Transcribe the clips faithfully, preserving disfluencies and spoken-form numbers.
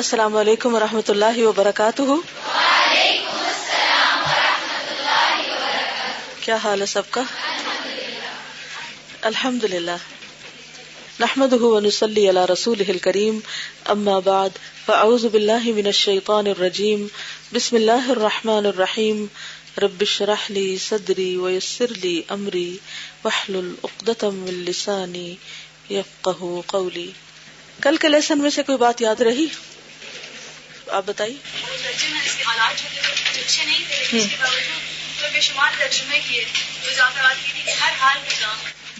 السلام علیکم ورحمۃ اللہ وبرکاتہ۔ وعلیکم السلام ورحمۃ اللہ وبرکاتہ۔ کیا حال ہے سب کا؟ الحمد للہ نحمده ونصلي على رسوله الكريم، اما بعد فاعوذ بالله من الشيطان الرجیم، بسم اللہ الرحمن الرحیم، رب اشرح لي صدری ويسر لي امری واحلل عقدۃ من لسانی يفقهوا قولی۔ کل کے لیسن میں سے کوئی بات یاد رہی؟ آپ بتائیے۔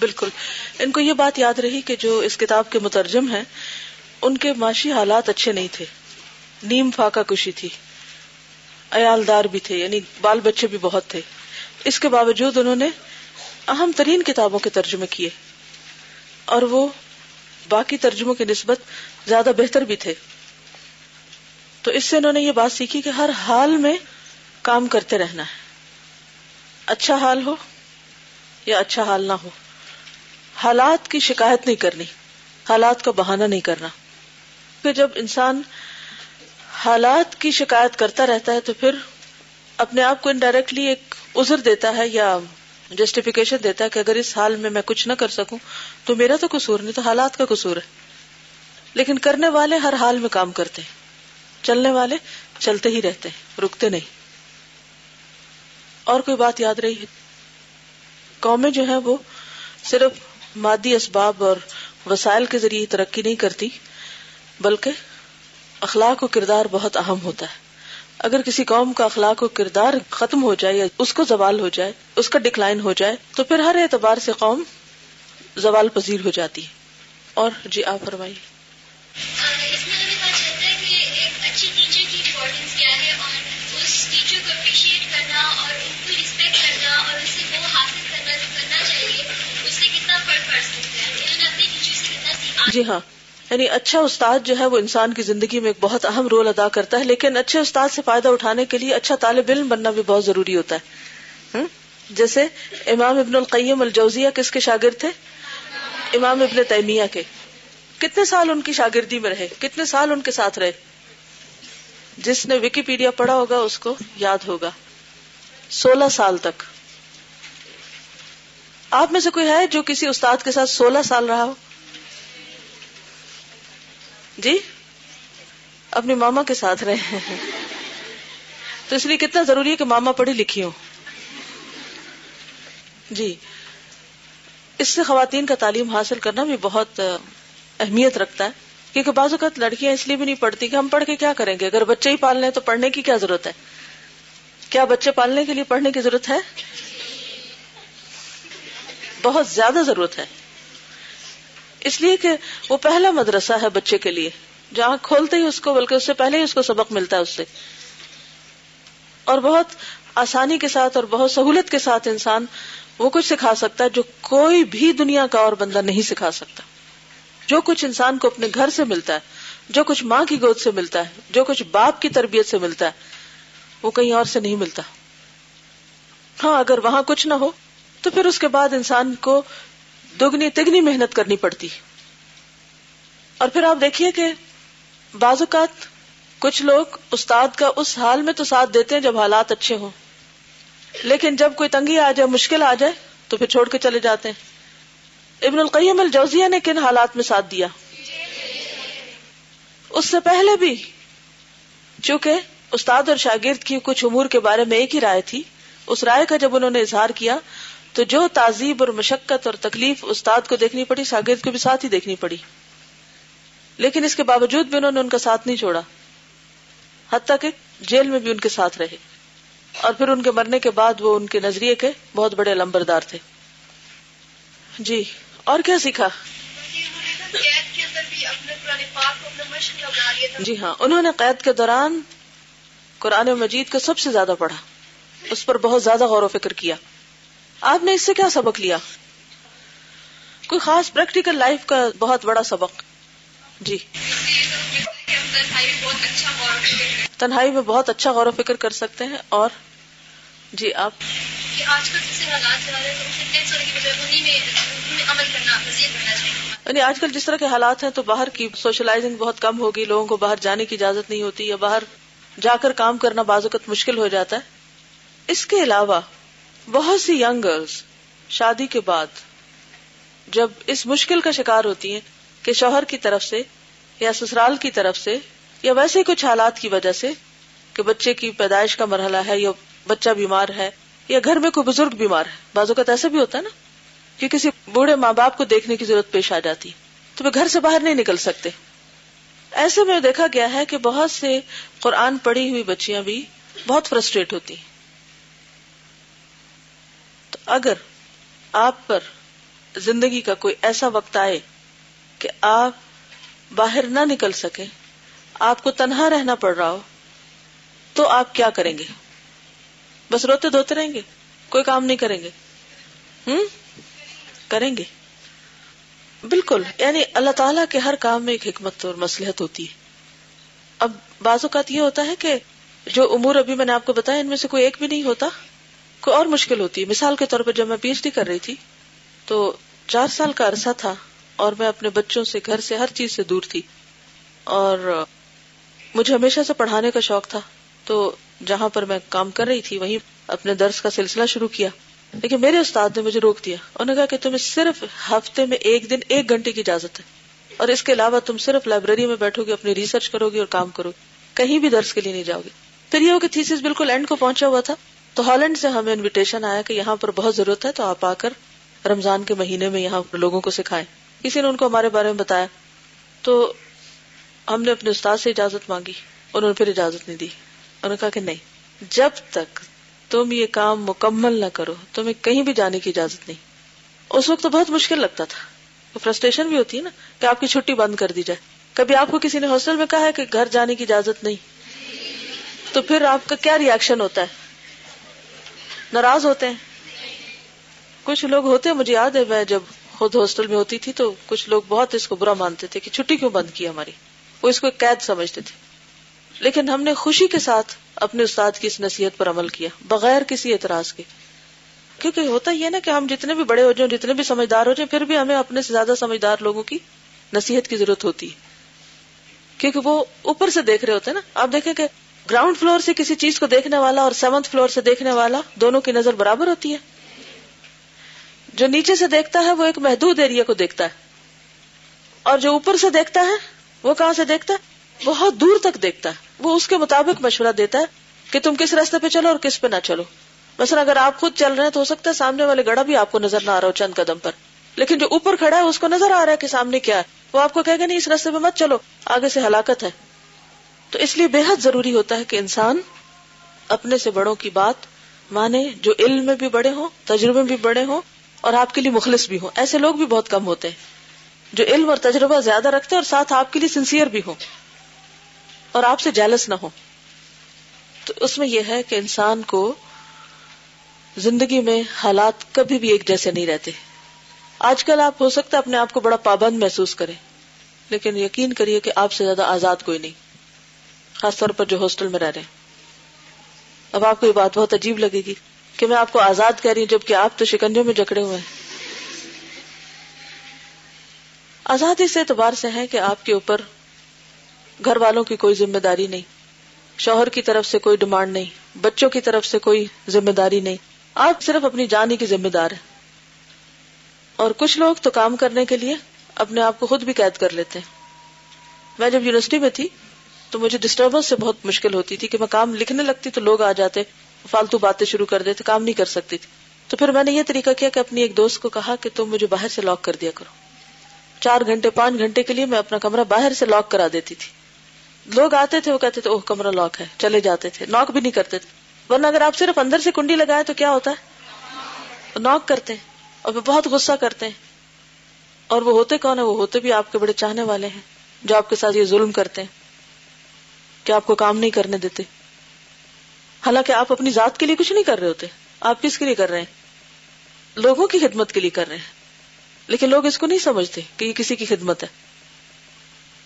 بالکل، ان کو یہ بات یاد رہی کہ جو اس کتاب کے مترجم ہیں ان کے معاشی حالات اچھے نہیں تھے، نیم فاقہ کشی تھی، عیالدار بھی تھے، یعنی بال بچے بھی بہت تھے۔ اس کے باوجود انہوں نے اہم ترین کتابوں کے ترجمے کیے اور وہ باقی ترجموں کی نسبت زیادہ بہتر بھی تھے۔ تو اس سے انہوں نے یہ بات سیکھی کہ ہر حال میں کام کرتے رہنا ہے، اچھا حال ہو یا اچھا حال نہ ہو، حالات کی شکایت نہیں کرنی، حالات کا بہانہ نہیں کرنا۔ کہ جب انسان حالات کی شکایت کرتا رہتا ہے تو پھر اپنے آپ کو انڈائریکٹلی ایک عذر دیتا ہے یا جسٹیفیکیشن دیتا ہے کہ اگر اس حال میں میں کچھ نہ کر سکوں تو میرا تو قصور نہیں، تو حالات کا قصور ہے۔ لیکن کرنے والے ہر حال میں کام کرتے ہیں، چلنے والے چلتے ہی رہتے ہیں، رکتے نہیں۔ اور کوئی بات یاد رہی ہے؟ قومیں جو ہیں وہ صرف مادی اسباب اور وسائل کے ذریعے ترقی نہیں کرتی، بلکہ اخلاق و کردار بہت اہم ہوتا ہے۔ اگر کسی قوم کا اخلاق و کردار ختم ہو جائے یا اس کو زوال ہو جائے، اس کا ڈکلائن ہو جائے، تو پھر ہر اعتبار سے قوم زوال پذیر ہو جاتی ہے۔ اور جی آپ فرمائیے۔ اس میں ہمیں پتہ چلتا ہے کہ ایک اچھی ٹیچر کی امپورٹنس کیا ہے، اور اس ٹیچر کو اپریشیٹ کرنا اور ان کو ریسپیکٹ کرنا اور اس سے وہ حاصل کرنا کرنا چاہیے، اس سے کتنا فرق پڑ سکتا ہے، انہوں نے اپنے ٹیچر سے کتنا سیکھا۔ جی ہاں، یعنی اچھا استاد جو ہے وہ انسان کی زندگی میں ایک بہت اہم رول ادا کرتا ہے، لیکن اچھے استاد سے فائدہ اٹھانے کے لیے اچھا طالب علم بننا بھی بہت ضروری ہوتا ہے۔ جیسے امام ابن القیم الجوزیہ کس کے شاگرد تھے؟ امام ابن تیمیہ کے۔ کتنے سال ان کی شاگردی میں رہے، کتنے سال ان کے ساتھ رہے؟ جس نے وکی پیڈیا پڑھا ہوگا اس کو یاد ہوگا، سولہ سال تک۔ آپ میں سے کوئی ہے جو کسی استاد کے ساتھ سولہ سال رہا ہو؟ جی اپنی ماما کے ساتھ رہے ہیں، تو اس لیے کتنا ضروری ہے کہ ماما پڑھی لکھی ہو۔ جی اس سے خواتین کا تعلیم حاصل کرنا بھی بہت اہمیت رکھتا ہے، کیونکہ بعض اوقات لڑکیاں اس لیے بھی نہیں پڑھتی کہ ہم پڑھ کے کیا کریں گے، اگر بچے ہی پالنے ہیں تو پڑھنے کی کیا ضرورت ہے؟ کیا بچے پالنے کے لیے پڑھنے کی ضرورت ہے؟ بہت زیادہ ضرورت ہے، اس لیے کہ وہ پہلا مدرسہ ہے بچے کے لیے، جہاں کھولتے ہی اس کو، بلکہ اس سے پہلے ہی اس کو سبق ملتا ہے اس سے، اور بہت آسانی کے ساتھ اور بہت سہولت کے ساتھ انسان وہ کچھ سکھا سکتا ہے جو کوئی بھی دنیا کا اور بندہ نہیں سکھا سکتا۔ جو کچھ انسان کو اپنے گھر سے ملتا ہے، جو کچھ ماں کی گود سے ملتا ہے، جو کچھ باپ کی تربیت سے ملتا ہے، وہ کہیں اور سے نہیں ملتا۔ ہاں اگر وہاں کچھ نہ ہو تو پھر اس کے بعد انسان کو دگنی تگنی محنت کرنی پڑتی۔ اور پھر آپ دیکھیے کہ بعض اوقات کچھ لوگ استاد کا اس حال میں تو ساتھ دیتے ہیں جب حالات اچھے ہوں، لیکن جب کوئی تنگی آ جائے، مشکل آ جائے، تو پھر چھوڑ کے چلے جاتے ہیں۔ ابن القیم الجوزیہ نے کن حالات میں ساتھ دیا؟ اس سے پہلے بھی چونکہ استاد اور شاگرد کی کچھ امور کے بارے میں ایک ہی رائے تھی، اس رائے کا جب انہوں نے اظہار کیا تو جو تعذیب اور مشقت اور تکلیف استاد کو دیکھنی پڑی، شاگرد کو بھی ساتھ ہی دیکھنی پڑی، لیکن اس کے باوجود بھی انہوں نے ان کا ساتھ نہیں چھوڑا، حتیٰ کہ جیل میں بھی ان کے ساتھ رہے، اور پھر ان کے مرنے کے بعد وہ ان کے نظریے کے بہت بڑے علمبردار تھے۔ جی اور کیا سیکھا؟ جی ہاں، انہوں نے قید کے دوران قرآن مجید کو سب سے زیادہ پڑھا، اس پر بہت زیادہ غور و فکر کیا۔ آپ نے اس سے کیا سبق لیا؟ کوئی خاص پریکٹیکل لائف کا بہت بڑا سبق؟ جی تنہائی میں بہت اچھا غور و فکر کر سکتے ہیں۔ اور جی آپ آج کل جیسے حالات چل رہے ہیں، یعنی آج کل جس طرح کے حالات ہیں تو باہر کی سوشلائزنگ بہت کم ہوگی، لوگوں کو باہر جانے کی اجازت نہیں ہوتی یا باہر جا کر کام کرنا بعض وقت مشکل ہو جاتا ہے. اس کے علاوہ بہت سی ینگ گرلز شادی کے بعد جب اس مشکل کا شکار ہوتی ہیں کہ شوہر کی طرف سے یا سسرال کی طرف سے یا ویسے کچھ حالات کی وجہ سے کہ بچے کی پیدائش کا مرحلہ ہے یا بچہ بیمار ہے یا گھر میں کوئی بزرگ بیمار ہے، بعض اوقات ایسا بھی ہوتا ہے نا کہ کسی بوڑھے ماں باپ کو دیکھنے کی ضرورت پیش آ جاتی تو وہ گھر سے باہر نہیں نکل سکتے. ایسے میں دیکھا گیا ہے کہ بہت سے قرآن پڑھی ہوئی بچیاں بھی بہت فرسٹریٹ ہوتی ہیں. تو اگر آپ پر زندگی کا کوئی ایسا وقت آئے کہ آپ باہر نہ نکل سکیں، آپ کو تنہا رہنا پڑ رہا ہو، تو آپ کیا کریں گے؟ بس روتے دھوتے رہیں گے، کوئی کام نہیں کریں گے؟ ہم کریں گے بالکل. یعنی اللہ تعالیٰ کے ہر کام میں ایک حکمت اور مصلحت ہوتی ہے. اب بعض اوقات یہ ہوتا ہے کہ جو امور ابھی میں نے آپ کو بتایا ان میں سے کوئی ایک بھی نہیں ہوتا، کوئی اور مشکل ہوتی ہے. مثال کے طور پر جب میں پی ایچ ڈی کر رہی تھی تو چار سال کا عرصہ تھا اور میں اپنے بچوں سے، گھر سے، ہر چیز سے دور تھی، اور مجھے ہمیشہ سے پڑھانے کا شوق تھا. تو جہاں پر میں کام کر رہی تھی وہیں اپنے درس کا سلسلہ شروع کیا، لیکن میرے استاد نے مجھے روک دیا. انہوں نے کہا کہ تمہیں صرف ہفتے میں ایک دن ایک گھنٹے کی اجازت ہے، اور اس کے علاوہ تم صرف لائبریری میں بیٹھو گے، اپنی ریسرچ کرو گے اور کام کرو گے، کہیں بھی درس کے لیے نہیں جاؤ گے. پھر یہ ہو کہ تھیسس بالکل اینڈ کو پہنچا ہوا تھا، تو ہالینڈ سے ہمیں انویٹیشن آیا کہ یہاں پر بہت ضرورت ہے، تو آپ آ کر رمضان کے مہینے میں یہاں لوگوں کو سکھائیں. کسی نے ان کو ہمارے بارے میں بتایا تو ہم نے اپنے استاد سے اجازت مانگی، انہوں نے پھر اجازت نہیں دی. انہوں نے کہا کہ نہیں، جب تک تم یہ کام مکمل نہ کرو تمہیں کہیں بھی جانے کی اجازت نہیں. اس وقت تو بہت مشکل لگتا تھا، فرسٹریشن بھی ہوتی ہے نا کہ آپ کی چھٹی بند کر دی جائے. کبھی آپ کو کسی نے ہاسٹل میں کہا ہے کہ گھر جانے کی اجازت نہیں، تو پھر آپ کا کیا ری ایکشن ہوتا ہے؟ ناراض ہوتے ہیں. کچھ لوگ ہوتے ہیں، مجھے یاد ہے میں جب خود ہاسٹل میں ہوتی تھی تو کچھ لوگ بہت اس کو برا مانتے تھے کہ چھٹی کیوں بند کی ہماری، وہ اس کو قید سمجھتے تھے. لیکن ہم نے خوشی کے ساتھ اپنے استاد کی اس نصیحت پر عمل کیا بغیر کسی اعتراض کے، کیونکہ ہوتا یہ نا کہ ہم جتنے بھی بڑے ہو جائیں، جتنے بھی سمجھدار ہو جائیں، پھر بھی ہمیں اپنے سے زیادہ سمجھدار لوگوں کی نصیحت کی ضرورت ہوتی ہے، کیونکہ وہ اوپر سے دیکھ رہے ہوتے ہیں نا. آپ دیکھیں کہ گراؤنڈ فلور سے کسی چیز کو دیکھنے والا اور سیونتھ فلور سے دیکھنے والا، دونوں کی نظر برابر ہوتی ہے. جو نیچے سے دیکھتا ہے وہ ایک محدود ایریا کو دیکھتا ہے، اور جو اوپر سے دیکھتا ہے وہ کہاں سے دیکھتا ہے؟ بہت دور تک دیکھتا ہے. وہ اس کے مطابق مشورہ دیتا ہے کہ تم کس راستے پہ چلو اور کس پہ نہ چلو. مثلا اگر آپ خود چل رہے ہیں تو ہو سکتا ہے سامنے والے گڑھا بھی آپ کو نظر نہ آ رہا ہو چند قدم پر، لیکن جو اوپر کھڑا ہے اس کو نظر آ رہا ہے کہ سامنے کیا ہے. وہ آپ کو کہے گا نہیں، اس راستے پہ مت چلو، آگے سے ہلاکت ہے. تو اس لیے بے حد ضروری ہوتا ہے کہ انسان اپنے سے بڑوں کی بات مانے، جو علم میں بھی بڑے ہوں، تجربے میں بھی بڑے ہوں اور آپ کے لیے مخلص بھی ہوں. ایسے لوگ بھی بہت کم ہوتے ہیں جو علم اور تجربہ زیادہ رکھتے اور ساتھ آپ کے لیے سنسیئر بھی ہوں اور آپ سے جیلس نہ ہوں. تو اس میں یہ ہے کہ انسان کو زندگی میں حالات کبھی بھی ایک جیسے نہیں رہتے. آج کل آپ ہو سکتا ہے اپنے آپ کو بڑا پابند محسوس کریں، لیکن یقین کریے کہ آپ سے زیادہ آزاد کوئی نہیں، خاص طور پر جو ہاسٹل میں رہ رہے ہیں. اب آپ کو یہ بات بہت عجیب لگے گی کہ میں آپ کو آزاد کہہ رہی ہوں جبکہ آپ تو شکنجوں میں جکڑے ہوئے ہیں. آزاد اس اعتبار سے ہے کہ آپ کے اوپر گھر والوں کی کوئی ذمہ داری نہیں، شوہر کی طرف سے کوئی ڈیمانڈ نہیں، بچوں کی طرف سے کوئی ذمہ داری نہیں، آپ صرف اپنی جان ہی کی ذمہ دار ہیں. اور کچھ لوگ تو کام کرنے کے لیے اپنے آپ کو خود بھی قید کر لیتے ہیں. میں جب یونیورسٹی میں تھی تو مجھے ڈسٹربنس سے بہت مشکل ہوتی تھی کہ میں کام لکھنے لگتی تو لوگ آ جاتے، فالتو باتیں شروع کر دیتے، کام نہیں کر سکتی تھی. تو پھر میں نے یہ طریقہ کیا کہ اپنی ایک دوست کو کہا کہ تم مجھے باہر سے لاک کر دیا کرو. چار گھنٹے پانچ گھنٹے کے لیے میں اپنا کمرہ باہر سے لاک کرا دیتی تھی. لوگ آتے تھے، وہ کہتے تھے اوہ کمرہ لاک ہے، چلے جاتے تھے، ناک بھی نہیں کرتے تھے. ورنہ اگر آپ صرف اندر سے کنڈی لگائے تو کیا ہوتا ہے؟ ناک کرتے ہیں اور بہت غصہ کرتے ہیں. اور وہ ہوتے کون ہیں؟ وہ ہوتے بھی آپ کے بڑے چاہنے والے ہیں جو آپ کے ساتھ یہ ظلم کرتے ہیں کہ آپ کو کام نہیں کرنے دیتے. حالانکہ آپ اپنی ذات کے لیے کچھ نہیں کر رہے ہوتے، آپ کس کے لیے کر رہے ہیں؟ لوگوں کی خدمت کے لیے کر رہے ہیں. لیکن لوگ اس کو نہیں سمجھتے کہ یہ کسی کی خدمت ہے.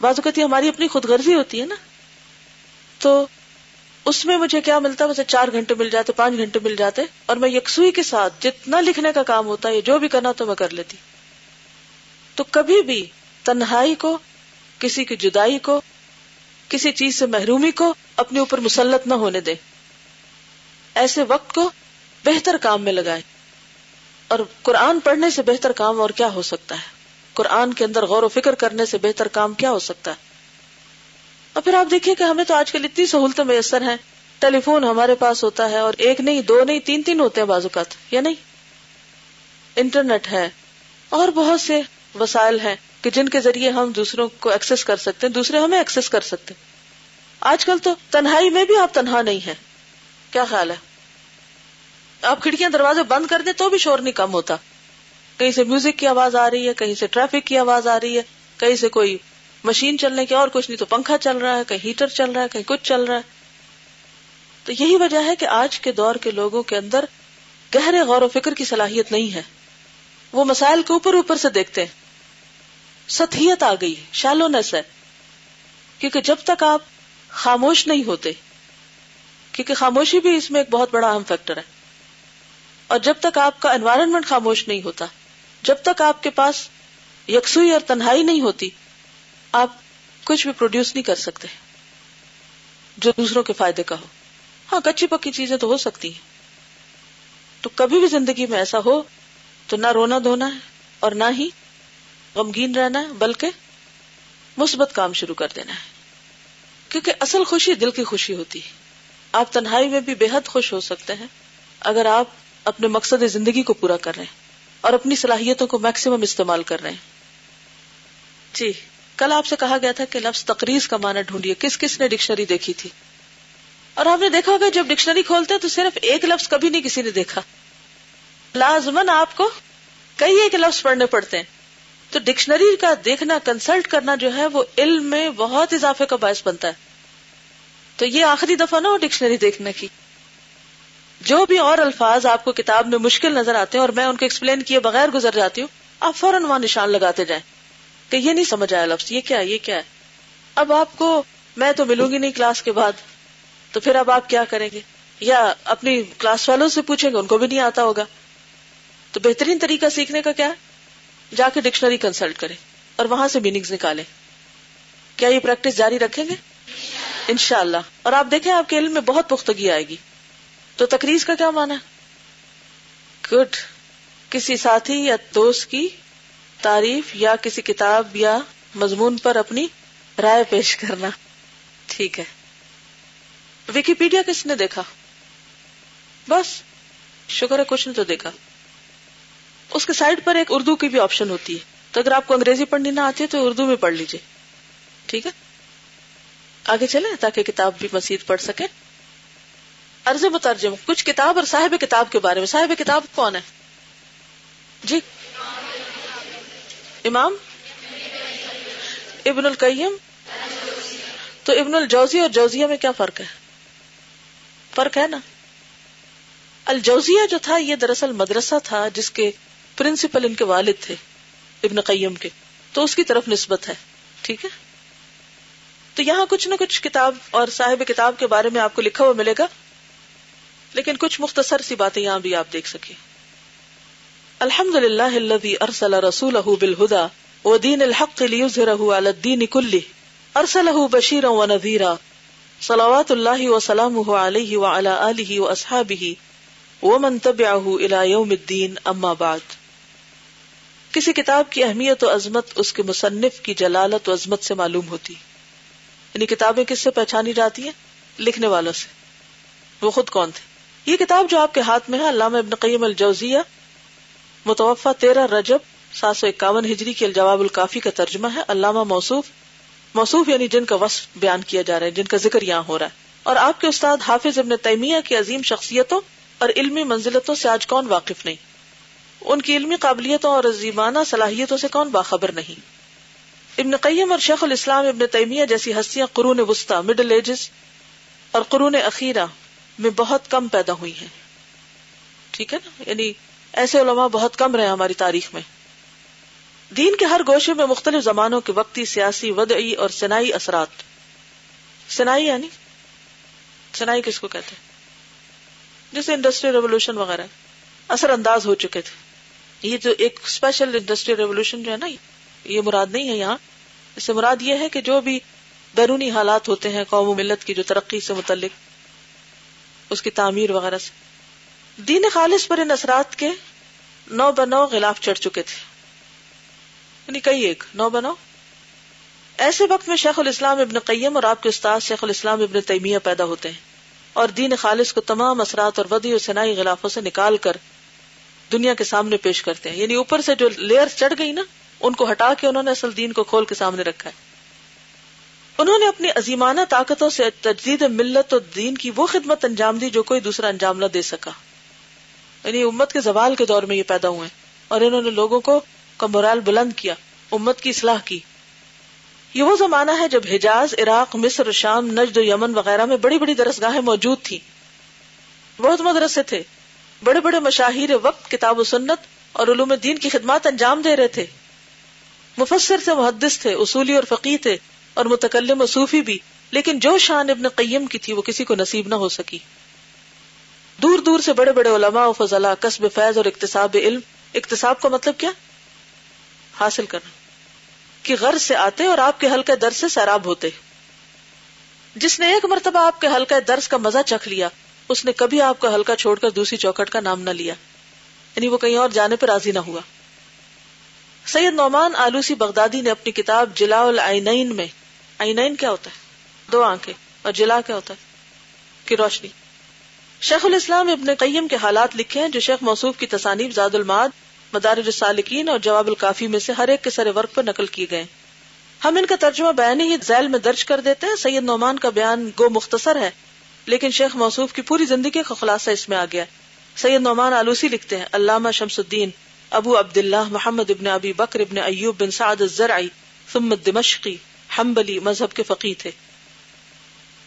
بعض اوقات یہ ہماری اپنی خود غرضی ہوتی ہے نا. تو اس میں مجھے کیا ملتا، مجھے چار گھنٹے مل جاتے، پانچ گھنٹے مل جاتے، اور میں یکسوئی کے ساتھ جتنا لکھنے کا کام ہوتا ہے، جو بھی کرنا تو میں کر لیتی. تو کبھی بھی تنہائی کو, کسی کی جدائی کو, کسی چیز سے محرومی کو اپنے اوپر مسلط نہ ہونے دے. ایسے وقت کو بہتر کام میں لگائے, اور قرآن پڑھنے سے بہتر کام اور کیا ہو سکتا ہے؟ قرآن کے اندر غور و فکر کرنے سے بہتر کام کیا ہو سکتا ہے؟ اور پھر آپ دیکھیے کہ ہمیں تو آج کل اتنی سہولتیں میسر ہیں, ٹیلی فون ہمارے پاس ہوتا ہے, اور ایک نہیں, دو نہیں, تین تین ہوتے ہیں بعض اوقات, یا نہیں, انٹرنیٹ ہے, اور بہت سے وسائل ہیں کہ جن کے ذریعے ہم دوسروں کو ایکسس کر سکتے ہیں, دوسرے ہمیں ایکسس کر سکتے ہیں. آج کل تو تنہائی میں بھی آپ تنہا نہیں ہیں. کیا خیال ہے؟ آپ کھڑکیاں دروازے بند کر دیں تو بھی شور نہیں کم ہوتا. کہیں سے میوزک کی آواز آ رہی ہے, کہیں سے ٹریفک کی آواز آ رہی ہے, کہیں سے کوئی مشین چلنے کی, اور کچھ نہیں تو پنکھا چل رہا ہے, کہیں ہیٹر چل رہا ہے, کہیں کچھ چل رہا ہے. تو یہی وجہ ہے کہ آج کے دور کے لوگوں کے اندر گہرے غور و فکر کی صلاحیت نہیں ہے. وہ مسائل کے اوپر اوپر سے دیکھتے ہیں, سطحیت آ گئی, شالونس ہے. کیونکہ جب تک آپ خاموش نہیں ہوتے, کیونکہ خاموشی بھی اس میں ایک بہت بڑا اہم فیکٹر ہے, اور جب تک آپ کا انوائرنمنٹ خاموش نہیں ہوتا, جب تک آپ کے پاس یکسوئی اور تنہائی نہیں ہوتی, آپ کچھ بھی پروڈیوس نہیں کر سکتے جو دوسروں کے فائدے کا ہو. ہاں, کچی پکی چیزیں تو ہو سکتی ہیں. تو کبھی بھی زندگی میں ایسا ہو تو نہ رونا دھونا ہے اور نہ ہی غمگین رہنا ہے, بلکہ مثبت کام شروع کر دینا ہے. کیونکہ اصل خوشی دل کی خوشی ہوتی ہے. آپ تنہائی میں بھی بے حد خوش ہو سکتے ہیں اگر آپ اپنے مقصد زندگی کو پورا کر رہے ہیں اور اپنی صلاحیتوں کو میکسیمم استعمال کر رہے ہیں. جی, کل آپ سے کہا گیا تھا کہ لفظ تقریض کا معنی ڈھونڈیے. کس کس نے ڈکشنری دیکھی تھی؟ اور ہم نے دیکھا ہوگا جب ڈکشنری کھولتے ہیں تو صرف ایک لفظ کبھی نہیں کسی نے دیکھا, لازمن آپ کو کئی ایک لفظ پڑھنے پڑتے ہیں. تو ڈکشنری کا دیکھنا, کنسلٹ کرنا جو ہے وہ علم میں بہت اضافے کا باعث بنتا ہے. تو یہ آخری دفعہ نہ ہو ڈکشنری دیکھنے کی. جو بھی اور الفاظ آپ کو کتاب میں مشکل نظر آتے ہیں اور میں ان کو ایکسپلین کیے بغیر گزر جاتی ہوں, آپ فوراً وہاں نشان لگاتے جائیں کہ یہ نہیں سمجھ آیا لفظ, یہ کیا یہ کیا ہے. اب آپ کو میں تو ملوں گی نہیں کلاس کے بعد, تو پھر اب آپ کیا کریں گے؟ یا اپنی کلاس والوں سے پوچھیں گے, ان کو بھی نہیں آتا ہوگا. تو بہترین طریقہ سیکھنے کا کیا ہے؟ جا کے ڈکشنری کنسلٹ کریں اور وہاں سے میننگز نکالیں. کیا یہ پریکٹس جاری رکھیں گے؟ انشاءاللہ. اور آپ دیکھیں آپ کے علم میں بہت پختگی آئے گی. تو تقریض کا کیا معنی ہے؟ گڈ, کسی ساتھی یا دوست کی تعریف یا کسی کتاب یا مضمون پر اپنی رائے پیش کرنا. ٹھیک ہے. ویکیپیڈیا کس نے دیکھا؟ بس شکر ہے کچھ نے تو دیکھا. اس کے سائٹ پر ایک اردو کی بھی آپشن ہوتی ہے, تو اگر آپ کو انگریزی پڑھنی نہ آتی ہے تو اردو میں پڑھ لیجئے. ٹھیک ہے, آگے چلیں تاکہ کتاب بھی مزید پڑھ سکیں. عرض مترجم, کچھ کتاب اور صاحب کتاب کے بارے میں. صاحب کتاب کون ہے جی؟ امام ابن القیم. تو ابن الجوزی اور جوزیہ میں کیا فرق ہے؟ فرق ہے نا. الجوزیہ جو تھا یہ دراصل مدرسہ تھا جس کے پرنسپل ان کے والد تھے ابن قیم کے, تو اس کی طرف نسبت ہے. ٹھیک ہے, تو یہاں کچھ نہ کچھ کتاب اور صاحب کتاب کے بارے میں آپ کو لکھا ہوا ملے گا, لیکن کچھ مختصر سی باتیں یہاں بھی آپ دیکھ سکیں. الحمدللہ الذی ارسل رسولہ بالہدی ودین الحق لیظہرہ علی الدین کلہ ارسلہ بشیرا ونذیرا صلوات اللہ وسلامہ علیہ وعلی آلہ واصحابہ ومن تبعہ الی یوم الدین. اما بعد. کسی کتاب کی اہمیت و عظمت اس کے مصنف کی جلالت و عظمت سے معلوم ہوتی. یعنی کتابیں کس سے پہچانی جاتی ہیں؟ لکھنے والوں سے. وہ خود کون تھے؟ یہ کتاب جو آپ کے ہاتھ میں ہے علامہ ابن قیم الجوزیہ متوفا تیرہ رجب سات سو اکاون ہجری کے الجواب الکافی کا ترجمہ ہے. علامہ موصوف, موصوف یعنی جن کا وصف بیان کیا جا رہا ہے, جن کا ذکر یہاں ہو رہا ہے. اور آپ کے استاد حافظ ابن تیمیہ کی عظیم شخصیتوں اور علمی منزلتوں سے آج کون واقف نہیں؟ ان کی علمی قابلیتوں اور عظیمانہ صلاحیتوں سے کون باخبر نہیں؟ ابن قیم اور شیخ الاسلام ابن تیمیہ جیسی ہستیاں قرون وسطیٰ, مڈل ایجز اور قرون اخیرہ میں بہت کم پیدا ہوئی ہیں. ٹھیک ہے نا, یعنی ایسے علماء بہت کم رہے ہماری تاریخ میں. دین کے ہر گوشے میں مختلف زمانوں کے وقتی, سیاسی, وضعی اور صناعی اثرات. صناعی یعنی صناعی کس کو کہتے ہیں؟ جیسے انڈسٹری ریولوشن وغیرہ اثر انداز ہو چکے تھے. یہ جو ایک اسپیشل انڈسٹری ریولوشن جو ہے نا, یہ مراد نہیں ہے یہاں. اس سے مراد یہ ہے کہ جو بھی بیرونی حالات ہوتے ہیں قوم و ملت کی جو ترقی سے متعلق اس کی تعمیر وغیرہ سے. دین خالص پر ان اثرات کے نو بنو غلاف چڑھ چکے تھے, یعنی کئی ایک نو بنو. ایسے وقت میں شیخ الاسلام ابن قیم اور آپ کے استاد شیخ الاسلام ابن تیمیہ پیدا ہوتے ہیں اور دین خالص کو تمام اثرات اور ودی و صناعی غلافوں سے نکال کر دنیا کے سامنے پیش کرتے ہیں. یعنی اوپر سے جو لیئرز چڑھ گئی نا, ان کو ہٹا کے انہوں نے اصل دین کو کھول کے سامنے رکھا ہے. انہوں نے اپنی عظیمانہ طاقتوں سے تجدید ملت و دین کی وہ خدمت انجام دی جو کوئی دوسرا انجام نہ دے سکا. یعنی امت کے زوال کے دور میں یہ پیدا ہوئے اور انہوں نے لوگوں کو کا مورال بلند کیا, امت کی اصلاح کی. یہ وہ زمانہ ہے جب حجاز, عراق, مصر, شام, نجد و یمن وغیرہ میں بڑی بڑی درسگاہیں موجود تھیں, بہت مدرسے تھے, بڑے بڑے مشاہیر وقت کتاب و سنت اور علوم دین کی خدمات انجام دے رہے تھے. مفسر تھے, محدث تھے, اصولی اور فقیہ تھے, اور متکلم و صوفی بھی. لیکن جو شان ابن قیم کی تھی وہ کسی کو نصیب نہ ہو سکی. دور دور سے بڑے بڑے علماء و فضلاء کسب فیض اور اکتساب علم, اکتساب کا مطلب کیا, حاصل کرنا, کی غرض سے آتے اور آپ کے حلقہ درس سے سیراب ہوتے. جس نے ایک مرتبہ آپ کے حلقہ درس کا مزہ چکھ لیا اس نے کبھی آپ کا حلقہ چھوڑ کر دوسری چوکھٹ کا نام نہ لیا, یعنی وہ کہیں اور جانے پر راضی نہ ہوا. سید نومان آلوسی بغدادی نے اپنی کتاب جلاء العینین میں, عینین کیا ہوتا ہے, دو آنکھیں, اور جلاء کیا ہوتا ہے, کی روشنی, شیخ الاسلام ابن قیم کے حالات لکھے ہیں جو شیخ موصوف کی تصانیف زاد المعاد, مدارج السالکین اور جواب الکافی میں سے ہر ایک کے سر ورق پر نقل کیے گئے. ہم ان کا ترجمہ بیان ہی ذیل میں درج کر دیتے ہیں. سید نعمان کا بیان گو مختصر ہے لیکن شیخ موصوف کی پوری زندگی کا خلاصہ اس میں آ گیا. سید نعمان آلوسی لکھتے ہیں, علامہ شمس الدین ابو عبد اللہ محمد ابن ابی بکر ابن ایوب بن سعد الزرعی ثم الدمشقی حنبلی مذہب کے فقیہ تھے,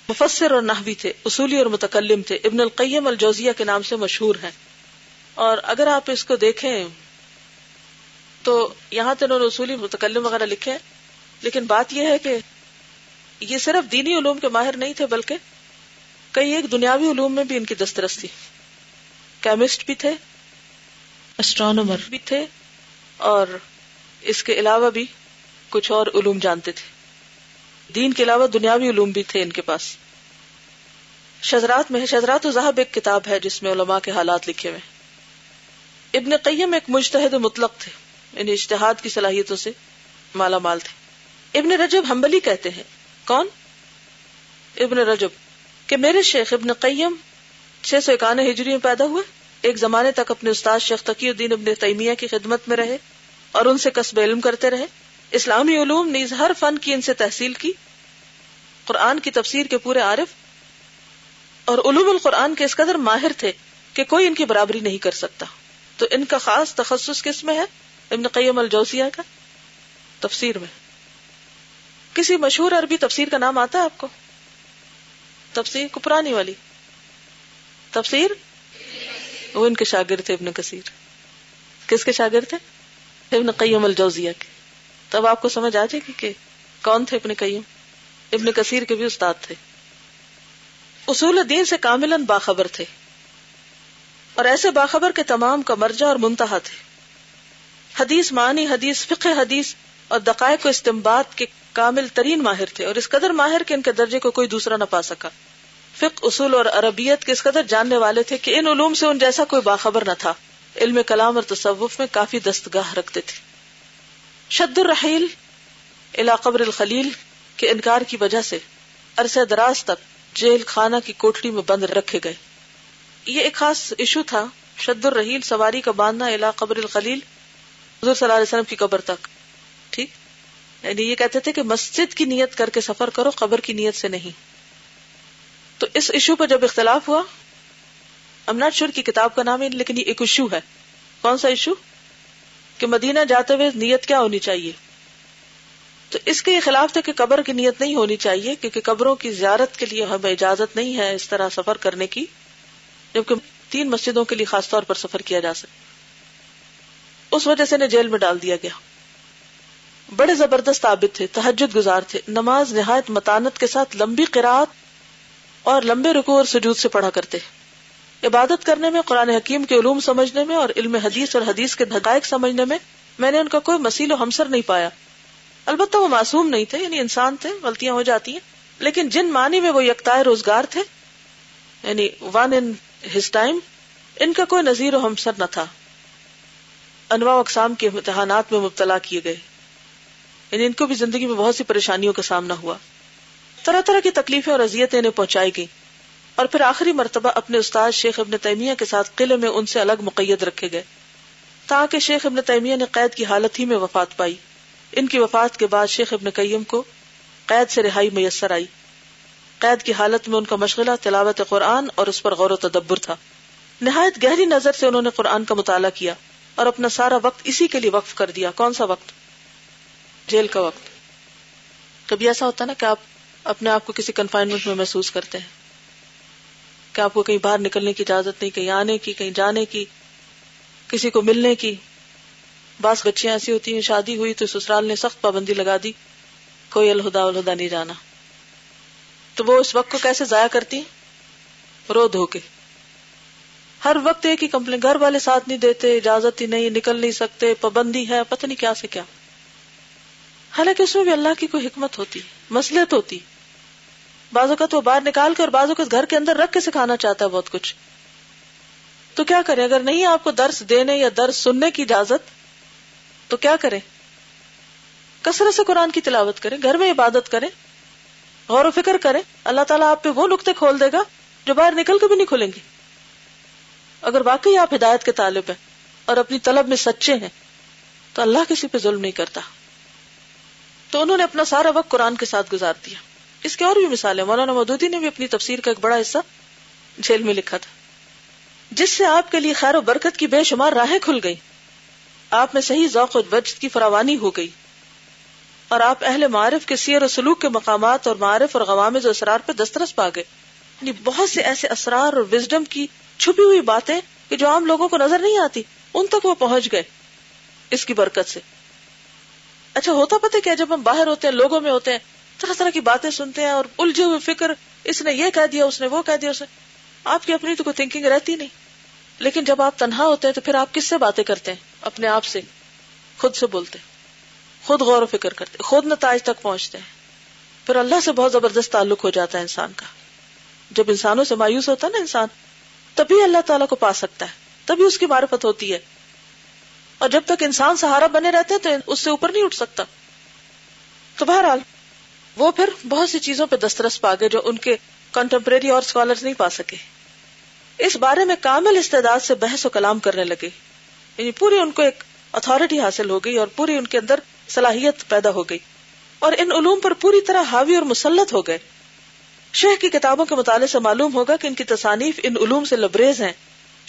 مفسر اور نحوی تھے, اصولی اور متکلم تھے, ابن القیم الجوزیہ کے نام سے مشہور ہیں. اور اگر آپ اس کو دیکھیں تو یہاں تو انہوں نے اصولی متکلم وغیرہ لکھے, لیکن بات یہ ہے کہ یہ صرف دینی علوم کے ماہر نہیں تھے بلکہ کئی ایک دنیاوی علوم میں بھی ان کی دسترس تھی. کیمسٹ بھی تھے, اسٹرانومر بھی تھے, اور اس کے علاوہ بھی کچھ اور علوم جانتے تھے. دین کے علاوہ دنیاوی علوم بھی تھے ان کے پاس. شذرات میں, شذرات و ذہب ایک کتاب ہے جس میں علماء کے حالات لکھے ہوئے. ابن قیم ایک مجتہد مطلق تھے, یعنی اجتہاد کی صلاحیتوں سے مالا مال تھے. ابن رجب حنبلی کہتے ہیں, کون ابن رجب, کہ میرے شیخ ابن قیم چھ سو اکانوے ہجری میں پیدا ہوئے. ایک زمانے تک اپنے استاد شیخ تقی الدین ابن تیمیہ کی خدمت میں رہے اور ان سے کسب علم کرتے رہے. اسلامی علوم نیز ہر فن کی ان سے تحصیل کی, قرآن کی تفسیر کے پورے عارف اور علوم القرآن کے اس قدر ماہر تھے کہ کوئی ان کی برابری نہیں کر سکتا. تو ان کا خاص تخصص کس میں ہے, ابن قیم الجوزیہ کا, تفسیر میں. کسی مشہور عربی تفسیر کا نام آتا ہے آپ کو؟ تفسیر کو پرانی والی تفسیر, وہ ان کے شاگرد تھے ابن کثیر. کس کے شاگرد تھے؟ ابن قیم الجوزیہ کے. تب آپ کو سمجھ آ جائے گی کہ کون تھے ابن قیم. ابن کثیر کے بھی استاد تھے. اصول دین سے کاملاً باخبر تھے اور ایسے باخبر کے تمام کا مرجع اور منتہا تھے. حدیث, معنی حدیث, فقہ حدیث اور دقائق و استنباط کے کامل ترین ماہر تھے, اور اس قدر ماہر کہ ان کے درجے کو کوئی دوسرا نہ پا سکا. فقہ, اصول اور عربیت کے اس قدر جاننے والے تھے کہ ان علوم سے ان جیسا کوئی باخبر نہ تھا. علم کلام اور تصوف میں کافی دستگاہ رکھتے تھے. شد الرحیل الی قبر الخلیل کے انکار کی وجہ سے عرصہ دراز تک جیل خانہ کی کوٹھڑی میں بند رکھے گئے. یہ ایک خاص ایشو تھا, شد الرحیل, سواری کا باندھنا الی قبر الخلیل, حضور صلی اللہ علیہ وسلم کی قبر تک. ٹھیک, یعنی یہ کہتے تھے کہ مسجد کی نیت کر کے سفر کرو, قبر کی نیت سے نہیں. تو اس ایشو پر جب اختلاف ہوا, I'm not sure کی کتاب کا نام ہے لیکن یہ ایک ایشو ہے. کون سا ایشو؟ کہ مدینہ جاتے ہوئے نیت کیا ہونی چاہیے. تو اس کے خلاف تھا کہ قبر کی نیت نہیں ہونی چاہیے کیونکہ قبروں کی زیارت کے لیے ہمیں اجازت نہیں ہے اس طرح سفر کرنے کی, جبکہ تین مسجدوں کے لیے خاص طور پر سفر کیا جا سکتا. اس وجہ سے انہیں جیل میں ڈال دیا گیا. بڑے زبردست عابد تھے, تہجد گزار تھے, نماز نہایت متانت کے ساتھ لمبی قرات اور لمبے رکوع اور سجود سے پڑھا کرتے. عبادت کرنے میں, قرآن حکیم کے علوم سمجھنے میں اور علم حدیث اور حدیث کے دقائق سمجھنے میں میں نے ان کا کوئی مثیل و ہمسر نہیں پایا. البتہ وہ معصوم نہیں تھے، یعنی انسان تھے، غلطیاں ہو جاتی ہیں، لیکن جن معنی میں وہ یکتائے روزگار تھے، یعنی ون ان ہز ٹائم، ان کا کوئی نظیر و ہمسر نہ تھا۔ انواع و اقسام کے امتحانات میں مبتلا کیے گئے، یعنی ان کو بھی زندگی میں بہت سی پریشانیوں کا سامنا ہوا، طرح طرح کی تکلیفیں اور اذیتیں انہیں پہنچائی گئیں، اور پھر آخری مرتبہ اپنے استاد شیخ ابن تیمیہ کے ساتھ قلعے میں ان سے الگ مقید رکھے گئے، تاکہ شیخ ابن تیمیہ نے قید کی حالت ہی میں وفات پائی۔ ان کی وفات کے بعد شیخ ابن قیم کو قید سے رہائی میسر آئی۔ قید کی حالت میں ان کا مشغلہ تلاوت قرآن اور اس پر غور و تدبر تھا۔ نہایت گہری نظر سے انہوں نے قرآن کا مطالعہ کیا اور اپنا سارا وقت اسی کے لیے وقف کر دیا۔ کون سا وقت؟ جیل کا وقت۔ کبھی ایسا ہوتا نا کہ آپ اپنے آپ کو کسی کنفائنمنٹ میں محسوس کرتے ہیں کہ آپ کو کہیں باہر نکلنے کی اجازت نہیں، کہیں آنے کی، کہیں جانے کی، کسی کو ملنے کی۔ بعض بچیاں ایسی ہوتی ہیں، شادی ہوئی تو سسرال نے سخت پابندی لگا دی، کوئی الہدا الہدا نہیں جانا، تو وہ اس وقت کو کیسے ضائع کرتی ہیں؟ رو دھو کے۔ ہر وقت ایک ہی کمپلین، گھر والے ساتھ نہیں دیتے، اجازت ہی نہیں، نکل نہیں سکتے، پابندی ہے، پتہ نہیں کیا سے کیا۔ حالانکہ اس میں بھی اللہ کی کوئی حکمت ہوتی، مصلحت ہوتی۔ بعض اوقات وہ باہر نکال کے اور بعض اوقات گھر کے اندر رکھ کے سکھانا چاہتا ہے بہت کچھ، تو کیا کریں؟ اگر نہیں آپ کو درس دینے یا درس سننے کی اجازت، تو کیا کریں؟ کثرت سے قرآن کی تلاوت کریں، گھر میں عبادت کریں، غور و فکر کریں، اللہ تعالیٰ آپ پہ وہ نقطے کھول دے گا جو باہر نکل کے بھی نہیں کھلیں گے۔ اگر واقعی آپ ہدایت کے طالب ہیں اور اپنی طلب میں سچے ہیں تو اللہ کسی پہ ظلم نہیں کرتا۔ تو انہوں نے اپنا سارا وقت قرآن کے ساتھ گزار دیا۔ اس کی اور بھی مثالیں، مولانا مودودی نے بھی اپنی تفسیر کا ایک بڑا حصہ جیل میں لکھا تھا، جس سے آپ کے لیے خیر و برکت کی بے شمار راہیں کھل گئیں، آپ میں صحیح ذوق و وجد کی فراوانی ہو گئی، اور آپ اہل معارف کے سیر و سلوک کے مقامات اور معارف اور غوامض و اسرار پر دسترس پا گئے۔ یعنی بہت سے ایسے اسرار اور وزڈم کی چھپی ہوئی باتیں کہ جو عام لوگوں کو نظر نہیں آتی، ان تک وہ پہنچ گئے اس کی برکت سے۔ اچھا ہوتا پتہ کیا، جب ہم باہر ہوتے ہیں، لوگوں میں ہوتے ہیں، طرح طرح کی باتیں سنتے ہیں اور الجھے ہوئے فکر، اس نے یہ کہہ دیا، اس نے وہ کہہ دیا، اس نے، آپ کی اپنی تو کوئی تھنکنگ رہتی نہیں۔ لیکن جب آپ تنہا ہوتے ہیں تو پھر آپ کس سے باتیں کرتے ہیں؟ اپنے آپ سے، خود سے بولتے ہیں، خود غور و فکر کرتے ہیں، خود نتائج تک پہنچتے ہیں۔ پھر اللہ سے بہت زبردست تعلق ہو جاتا ہے انسان کا۔ جب انسانوں سے مایوس ہوتا ہے نا انسان، تبھی اللہ تعالیٰ کو پا سکتا ہے، تبھی اس کی معرفت ہوتی ہے۔ اور جب تک انسان سہارا بنے رہتے ہیں تو اس سے اوپر نہیں اٹھ سکتا۔ تو بہرحال وہ پھر بہت سی چیزوں پہ دسترس پا گئے جو ان کے کنٹمپریری اور اسکالرز نہیں پا سکے۔ اس بارے میں کامل استعداد سے بحث و کلام کرنے لگے، یعنی پوری ان کو ایک اتھارٹی حاصل ہو گئی اور پوری ان کے اندر صلاحیت پیدا ہو گئی، اور ان علوم پر پوری طرح حاوی اور مسلط ہو گئے۔ شیخ کی کتابوں کے مطالعے سے معلوم ہوگا کہ ان کی تصانیف ان علوم سے لبریز ہیں۔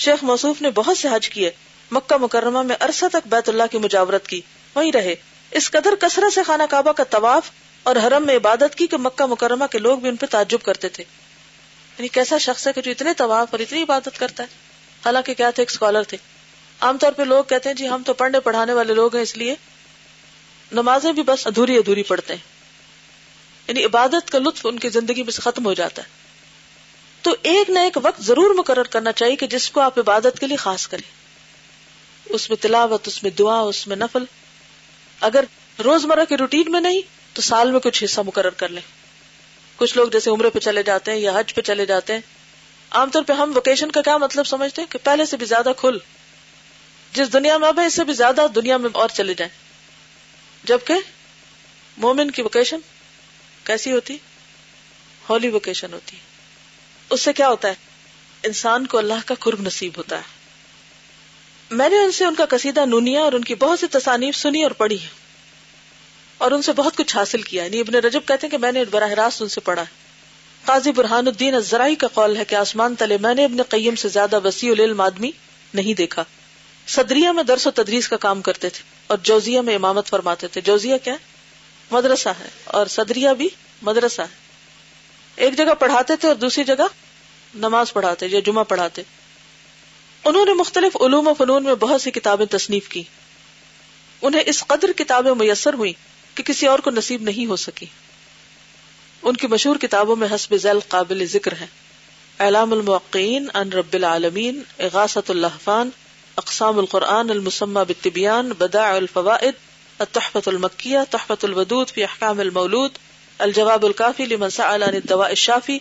شیخ موصوف نے بہت سے حج کیے، مکہ مکرمہ میں عرصہ تک بیت اللہ کی مجاورت کی، وہیں رہے، اس قدر کثرت سے خانہ کعبہ کا طواف اور حرم میں عبادت کی کہ مکہ مکرمہ کے لوگ بھی ان پہ تعجب کرتے تھے۔ یعنی کیسا شخص ہے کہ جو اتنے طواف اور اتنی عبادت کرتا ہے؟ حالانکہ کیا تھے، ایک اسکالر تھے۔ عام طور پہ لوگ کہتے ہیں جی ہم تو پڑھنے پڑھانے والے لوگ ہیں، اس لیے نمازیں بھی بس ادھوری ادھوری پڑھتے ہیں، یعنی عبادت کا لطف ان کی زندگی میں سے ختم ہو جاتا ہے۔ تو ایک نہ ایک وقت ضرور مقرر کرنا چاہیے کہ جس کو آپ عبادت کے لیے خاص کریں، اس میں تلاوت، اس میں دعا، اس میں نفل۔ اگر روزمرہ کے روٹین میں نہیں تو سال میں کچھ حصہ مقرر کر لیں۔ کچھ لوگ جیسے عمرے پہ چلے جاتے ہیں یا حج پہ چلے جاتے ہیں۔ عام طور پہ ہم ویکیشن کا کیا مطلب سمجھتے ہیں کہ پہلے سے بھی زیادہ کھل، جس دنیا میں اب ہے اس سے بھی زیادہ دنیا میں اور چلے جائیں، جبکہ مومن کی ویکیشن کیسی ہوتی؟ ہولی ویکیشن ہوتی ہے۔ اس سے کیا ہوتا ہے؟ انسان کو اللہ کا قرب نصیب ہوتا ہے۔ میں نے ان سے ان کا قصیدہ نونیہ اور ان کی بہت سی تصانیف سنی اور پڑھی ہے، اور ان سے بہت کچھ حاصل کیا۔ یعنی ابن رجب کہتے ہیں کہ میں نے براہ راست ان سے پڑھا ہے۔ قاضی برحان الدین الزرائی کا قول ہے کہ آسمان تلے میں نے ابن قیم سے زیادہ وسیع العلم آدمی نہیں دیکھا۔ صدریہ میں درس و تدریس کا کام کرتے تھے اور جوزیہ میں امامت فرماتے تھے۔ جوزیہ کیا ہے؟ مدرسہ ہے، اور صدریہ بھی مدرسہ ہے۔ ایک جگہ پڑھاتے تھے اور دوسری جگہ نماز پڑھاتے یا جمعہ پڑھاتے۔ انہوں نے مختلف علوم و فنون میں بہت سی کتابیں تصنیف کی۔ انہیں اس قدر کتابیں میسر ہوئی کہ کسی اور کو نصیب نہیں ہو سکی۔ ان کی مشہور کتابوں میں حسب ذیل قابل ذکر ہیں: اعلام الموقعین عن رب العالمین، اغاثۃ اللہفان، اقسام القرآن المسمى بالتبیان، بدائع الفوائد، التحفۃ المکیہ، تحفۃ الودود فی احکام المولود، الجواب الکافی لمن سأل عن الدواء الشافی،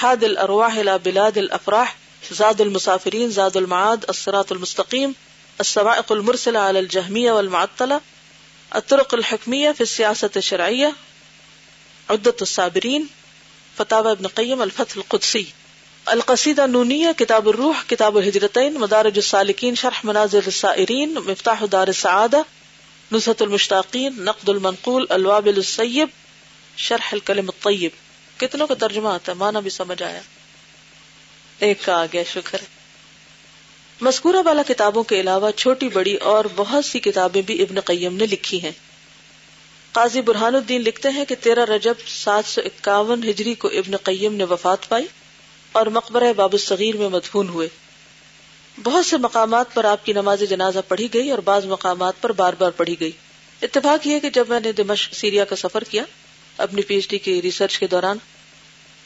حاد الارواح الى بلاد الافراح، زاد المسافرین، زاد المعاد، الصراط المستقیم، السوائق المرسلہ علی الجہمیہ والمعطلہ، الطرق الحکمیہ فی السیاست الشرعیہ، عدۃ الصابرین، فتاوی ابن قیم الفتح القدسی، القصیدہ نونیہ، کتاب الروح، کتاب الہجرتین، مدارج السالکین، شرح منازل السائرین، مفتاح دار السعادہ، نزہۃ المشتاقین، نقد المنقول، الوابل السیب، شرح الکلم الطیب۔ کتنوں کا ترجمہ آتا ہے، معنی بھی سمجھ آیا، ایک کا آ گیا، شکر ہے۔ مذکورہ والا کتابوں کے علاوہ چھوٹی بڑی اور بہت سی کتابیں بھی ابن قیم نے لکھی ہیں۔ قاضی برحان الدین لکھتے ہیں کہ تیرہ رجب سات سو اکاون ہجری کو ابن قیم نے وفات پائی اور مقبرہ باب الصغیر میں مدفون ہوئے۔ بہت سے مقامات پر آپ کی نماز جنازہ پڑھی گئی اور بعض مقامات پر بار بار پڑھی گئی۔ اتفاق یہ کہ جب میں نے دمشق سیریا کا سفر کیا اپنی پی ایچ ڈی کی ریسرچ کے دوران،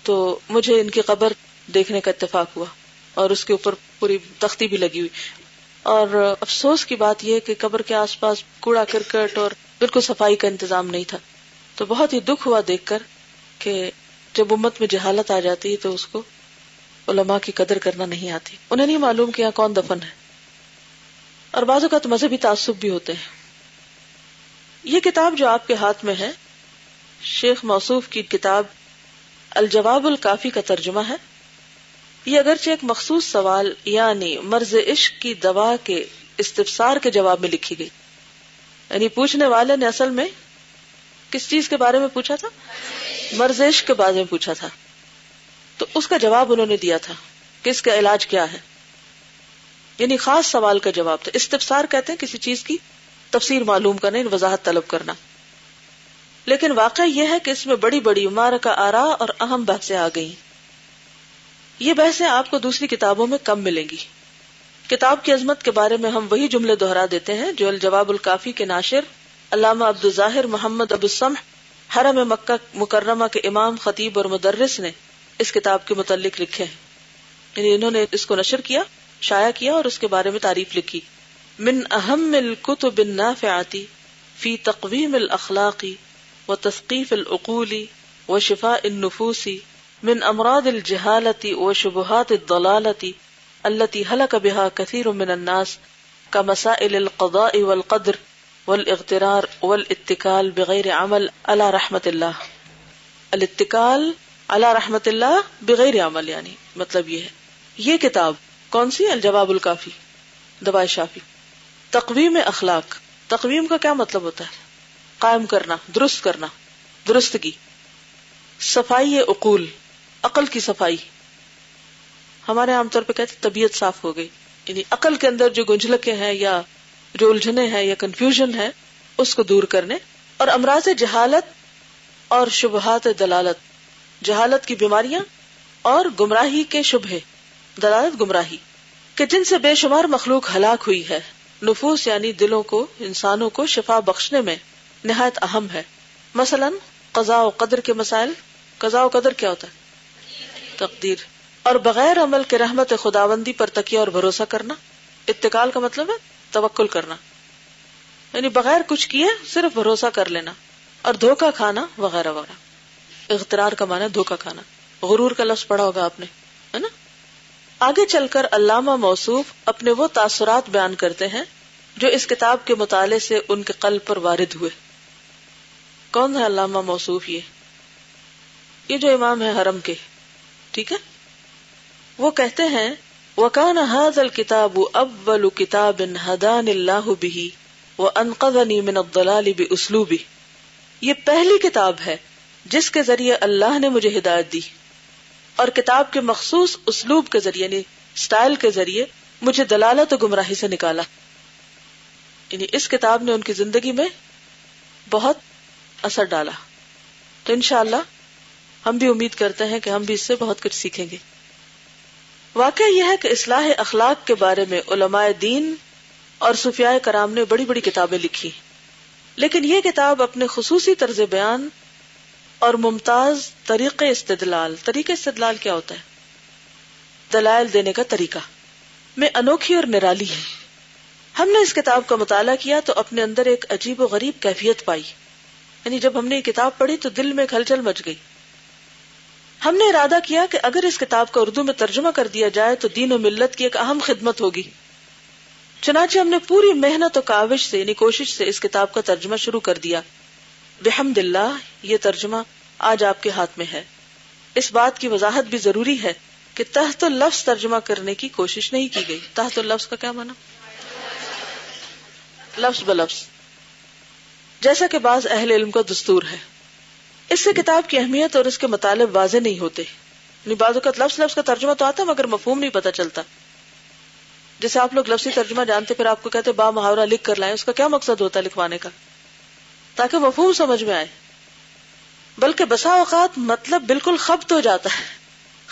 تو مجھے ان کی قبر دیکھنے کا اتفاق ہوا اور اس کے اوپر پوری تختی بھی لگی ہوئی، اور افسوس کی بات یہ کہ قبر کے آس پاس کوڑا کرکٹ اور بالکل صفائی کا انتظام نہیں تھا۔ تو بہت ہی دکھ ہوا دیکھ کر کہ جب امت میں جہالت آ جاتی ہے تو اس کو علماء کی قدر کرنا نہیں آتی، انہیں نہیں معلوم کہ یہاں کون دفن ہے، اور بعض اوقات مذہبی تعصب بھی ہوتے ہیں۔ یہ کتاب جو آپ کے ہاتھ میں ہے شیخ موصوف کی کتاب الجواب الکافی کا ترجمہ ہے۔ یہ اگرچہ ایک مخصوص سوال یعنی مرض عشق کی دوا کے استفسار کے جواب میں لکھی گئی، یعنی پوچھنے والے نے اصل میں کس چیز کے بارے میں پوچھا تھا؟ مرض عشق کے بارے میں پوچھا تھا، تو اس کا جواب انہوں نے دیا تھا کہ اس کا علاج کیا ہے، یعنی خاص سوال کا جواب تھا۔ استفسار کہتے ہیں کسی چیز کی تفسیر معلوم کرنا، یعنی وضاحت طلب کرنا۔ لیکن واقعہ یہ ہے کہ اس میں بڑی بڑی مارکہ آراء اور اہم بحثیں آ گئیں۔ یہ بحثیں آپ کو دوسری کتابوں میں کم ملیں گی۔ کتاب کی عظمت کے بارے میں ہم وہی جملے دہرا دیتے ہیں جو الجواب الکافی کے ناشر علامہ عبد الظاہر محمد ابو الصمح حرم مکہ مکرمہ کے امام، خطیب اور مدرس نے اس کتاب کے متعلق لکھے ہیں، یعنی انہوں نے اس کو نشر کیا، شائع کیا اور اس کے بارے میں تعریف لکھی۔ من اہم الکتب النافعۃ فی تقویم الاخلاق وتثقیف العقول وشفاء النفوس من امراض الجہالۃ وشبہات الضلالۃ التي ہلک بها كثير من الناس كمسائل القضاء والقدر والاغترار والاتکال بغیر عمل علی رحمت اللہ۔ الاتکال اللہ رحمت اللہ بغیر عمل، یعنی مطلب یہ ہے یہ کتاب کون سی؟ الجواب الکافی، دواء شافی۔ تقویم اخلاق، تقویم کا کیا مطلب ہوتا ہے؟ قائم کرنا، درست کرنا، درستگی۔ صفائی عقول، عقل کی صفائی۔ ہمارے عام طور پہ کہتے ہیں طبیعت صاف ہو گئی، یعنی عقل کے اندر جو گنجلکیں ہیں یا جو الجھنے ہیں یا کنفیوژن ہے اس کو دور کرنے، اور امراض جہالت اور شبہات دلالت، جہالت کی بیماریاں اور گمراہی کے شبہے، دلالت گمراہی، کہ جن سے بے شمار مخلوق ہلاک ہوئی ہے۔ نفوس یعنی دلوں کو، انسانوں کو شفا بخشنے میں نہایت اہم ہے۔ مثلا قضاء و قدر کے مسائل، قضاء و قدر کیا ہوتا ہے؟ تقدیر۔ اور بغیر عمل کے رحمت خداوندی پر تکیہ اور بھروسہ کرنا۔ اتکال کا مطلب ہے توکل کرنا، یعنی بغیر کچھ کیے صرف بھروسہ کر لینا، اور دھوکہ کھانا وغیرہ وغیرہ۔ اغترار کا معنی دھوکہ کھانا، غرور کا لفظ پڑھا ہوگا آپ نے، ہے نا؟ آگے چل کر علامہ موصوف اپنے وہ تاثرات بیان کرتے ہیں جو اس کتاب کے مطالعے سے ان کے قلب پر وارد ہوئے۔ کون ہے علامہ موصوف؟ یہ یہ جو امام ہے حرم کے، ٹھیک ہے؟ وہ کہتے ہیں وَكَانَ هَذَا الْكِتَابُ أَوَّلُ كِتَابٍ هَدَانِ اللَّهُ بِهِ وَأَنْقَذَنِي مِنَ الضَّلَالِ بِأُسْلُوبِهِ، یہ پہلی کتاب ہے جس کے ذریعے اللہ نے مجھے ہدایت دی اور کتاب کے مخصوص اسلوب کے ذریعے، یعنی سٹائل کے ذریعے مجھے دلالت و گمراہی سے نکالا۔ یعنی اس کتاب نے ان کی زندگی میں بہت اثر ڈالا۔ تو انشاءاللہ ہم بھی امید کرتے ہیں کہ ہم بھی اس سے بہت کچھ سیکھیں گے۔ واقعہ یہ ہے کہ اصلاح اخلاق کے بارے میں علماء دین اور صوفیاء کرام نے بڑی بڑی کتابیں لکھی، لیکن یہ کتاب اپنے خصوصی طرز بیان اور ممتاز طریق استدلال، طریق استدلال کیا ہوتا ہے؟ دلائل دینے کا طریقہ، میں انوکھی اور نرالی ہے۔ ہم نے اس کتاب کا مطالعہ کیا تو اپنے اندر ایک عجیب و غریب کیفیت پائی. یعنی جب ہم نے یہ کتاب پڑھی تو دل میں ایک ہلچل مچ گئی. ہم نے ارادہ کیا کہ اگر اس کتاب کا اردو میں ترجمہ کر دیا جائے تو دین و ملت کی ایک اہم خدمت ہوگی. چنانچہ ہم نے پوری محنت و کاوش سے یعنی کوشش سے اس کتاب کا ترجمہ شروع کر دیا. بحمد اللہ یہ ترجمہ آج آپ کے ہاتھ میں ہے. اس بات کی وضاحت بھی ضروری ہے کہ تحت اللفظ ترجمہ کرنے کی کوشش نہیں کی گئی. تحت اللفظ کا کیا معنی؟ لفظ بلفظ، جیسا کہ بعض اہل علم کا دستور ہے. اس سے کتاب کی اہمیت اور اس کے مطالب واضح نہیں ہوتے. یعنی بعض اوقات لفظ لفظ کا ترجمہ تو آتا مگر مفہوم نہیں پتہ چلتا. جیسے آپ لوگ لفظی ترجمہ جانتے پھر آپ کو کہتے با محاورہ لکھ کر لائیں، اس کا کیا مقصد ہوتا ہے لکھوانے کا؟ تاکہ مفہوم سمجھ میں آئے. بلکہ بسا اوقات مطلب بالکل خبط ہو جاتا ہے.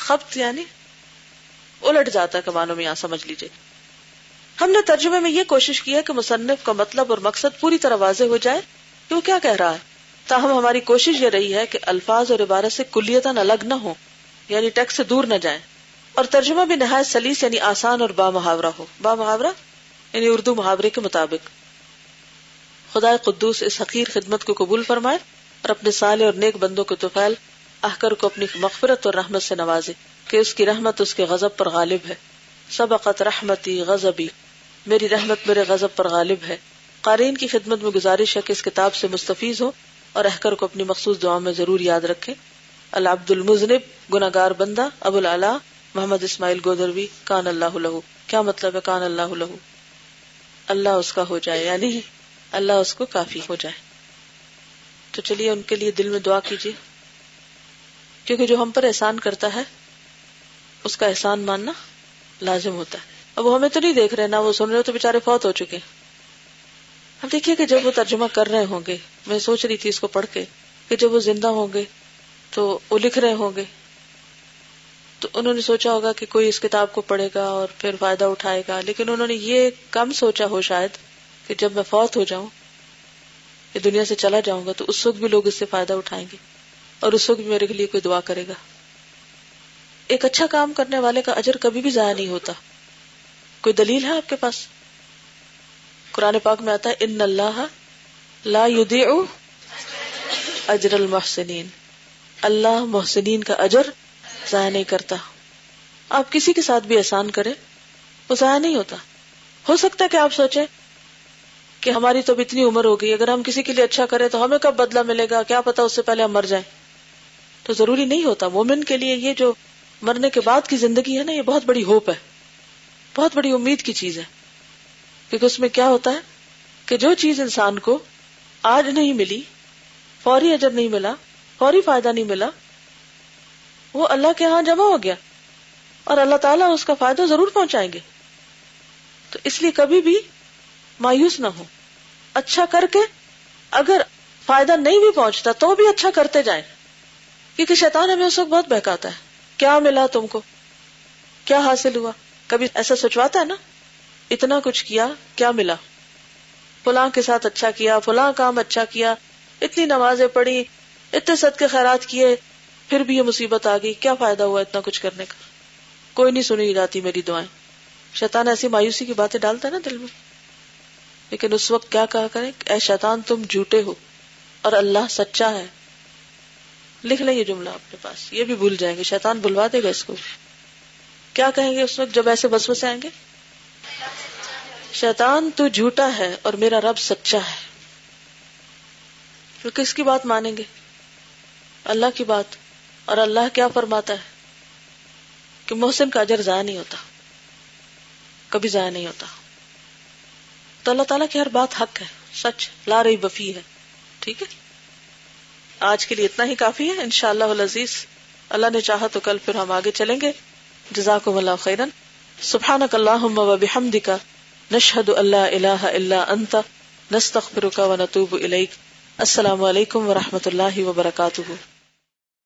خبط یعنی الٹ جاتا ہے کمانوں میں، یہاں سمجھ لیجئے. ہم نے ترجمے میں یہ کوشش کی ہے کہ مصنف کا مطلب اور مقصد پوری طرح واضح ہو جائے کہ وہ کیا کہہ رہا ہے. تاہم ہماری کوشش یہ رہی ہے کہ الفاظ اور عبارت سے کلیتاً الگ نہ ہوں، یعنی ٹیکسٹ سے دور نہ جائیں، اور ترجمہ بھی نہایت سلیس یعنی آسان اور با محاورہ ہو. با محاورہ یعنی اردو محاورے کے مطابق. خدا قدوس اس حقیر خدمت کو قبول فرمائے اور اپنے سالے اور نیک بندوں کو توفیل احکر کو اپنی مغفرت اور رحمت سے نوازے کہ اس کی رحمت اس کے غضب پر غالب ہے. سبقت رحمتی غضبی، میری رحمت میرے غضب پر غالب ہے. قارئین کی خدمت میں گزارش ہے کہ اس کتاب سے مستفیض ہو اور احکر کو اپنی مخصوص دعا میں ضرور یاد رکھے. العبد المذنب، گناہگار بندہ. ابو العلا محمد اسماعیل گودربی، کان اللہ لہو. کیا مطلب ہے کان اللہ لہو؟ اللہ اس کا ہو جائے، یعنی اللہ اس کو کافی ہو جائے. تو چلیے ان کے لیے دل میں دعا کیجیے، کیونکہ جو ہم پر احسان کرتا ہے اس کا احسان ماننا لازم ہوتا ہے. اب وہ ہمیں تو نہیں دیکھ رہے نہ وہ سن رہے، تو بےچارے فوت ہو چکے. اب دیکھیے کہ جب وہ ترجمہ کر رہے ہوں گے، میں سوچ رہی تھی اس کو پڑھ کے کہ جب وہ زندہ ہوں گے تو وہ لکھ رہے ہوں گے تو انہوں نے سوچا ہوگا کہ کوئی اس کتاب کو پڑھے گا اور پھر فائدہ اٹھائے گا. لیکن انہوں نے یہ کم سوچا ہو شاید کہ جب میں فوت ہو جاؤں، یہ دنیا سے چلا جاؤں گا، تو اس وقت بھی لوگ اس سے فائدہ اٹھائیں گے اور اس وقت بھی میرے لیے کوئی دعا کرے گا. ایک اچھا کام کرنے والے کا اجر کبھی بھی ضائع نہیں ہوتا. کوئی دلیل ہے آپ کے پاس؟ قرآن پاک میں آتا ہے ان اللہ لا یضیع اجر المحسنین، اللہ محسنین کا اجر ضائع نہیں کرتا. آپ کسی کے ساتھ بھی احسان کریں وہ ضائع نہیں ہوتا. ہو سکتا ہے کہ آپ سوچیں کہ ہماری تو اب اتنی عمر ہو گئی، اگر ہم کسی کے لیے اچھا کریں تو ہمیں کب بدلہ ملے گا، کیا پتا اس سے پہلے ہم مر جائیں. تو ضروری نہیں ہوتا. مومن کے لیے یہ جو مرنے کے بعد کی زندگی ہے نا، یہ بہت بڑی ہوپ ہے، بہت بڑی امید کی چیز ہے. کیونکہ اس میں کیا ہوتا ہے کہ جو چیز انسان کو آج نہیں ملی، فوری اجر نہیں ملا، فوری فائدہ نہیں ملا، وہ اللہ کے ہاں جمع ہو گیا اور اللہ تعالیٰ اس کا فائدہ ضرور پہنچائیں گے. تو اس لیے کبھی بھی مایوس نہ ہو. اچھا کر کے اگر فائدہ نہیں بھی پہنچتا تو بھی اچھا کرتے جائیں، کیونکہ شیطان ہمیں اس وقت بہت بہکاتا ہے. کیا ملا تم کو، کیا حاصل ہوا، کبھی ایسا سوچواتا ہے نا، اتنا کچھ کیا کیا ملا، فلاں کے ساتھ اچھا کیا، فلاں کام اچھا کیا، اتنی نمازیں پڑھی، اتنے صدقے خیرات کیے، پھر بھی یہ مصیبت آ گئی، کیا فائدہ ہوا اتنا کچھ کرنے کا، کوئی نہیں سنی جاتی میری دعائیں. شیطان ایسی مایوسی کی باتیں ڈالتا ہے نا دل میں. لیکن اس وقت کیا کہا کریں، اے شیطان تم جھوٹے ہو اور اللہ سچا ہے. لکھ لیں یہ جملہ اپنے پاس، یہ بھی بھول جائیں گے، شیطان بھلوا دے گا اس کو. کیا کہیں گے اس وقت جب ایسے وسوسے آئیں گے؟ شیطان تو جھوٹا ہے اور میرا رب سچا ہے. تو کس کی بات مانیں گے؟ اللہ کی بات. اور اللہ کیا فرماتا ہے کہ محسن کا اجر ضائع نہیں ہوتا، کبھی ضائع نہیں ہوتا. تو اللہ تعالیٰ کی ہر بات حق ہے، سچ، لا ریب فی ہے. ٹھیک ہے، آج کے لیے اتنا ہی کافی ہے. انشاءاللہ العزیز اللہ نے چاہا تو کل پھر ہم آگے چلیں گے. جزاکم اللہ خیرن. سبحانک اللہم و بحمدک نشہد ان لا الہ الا انت نستغفرک و نتوب الیک. السلام علیکم و رحمۃ اللہ وبرکاتہ.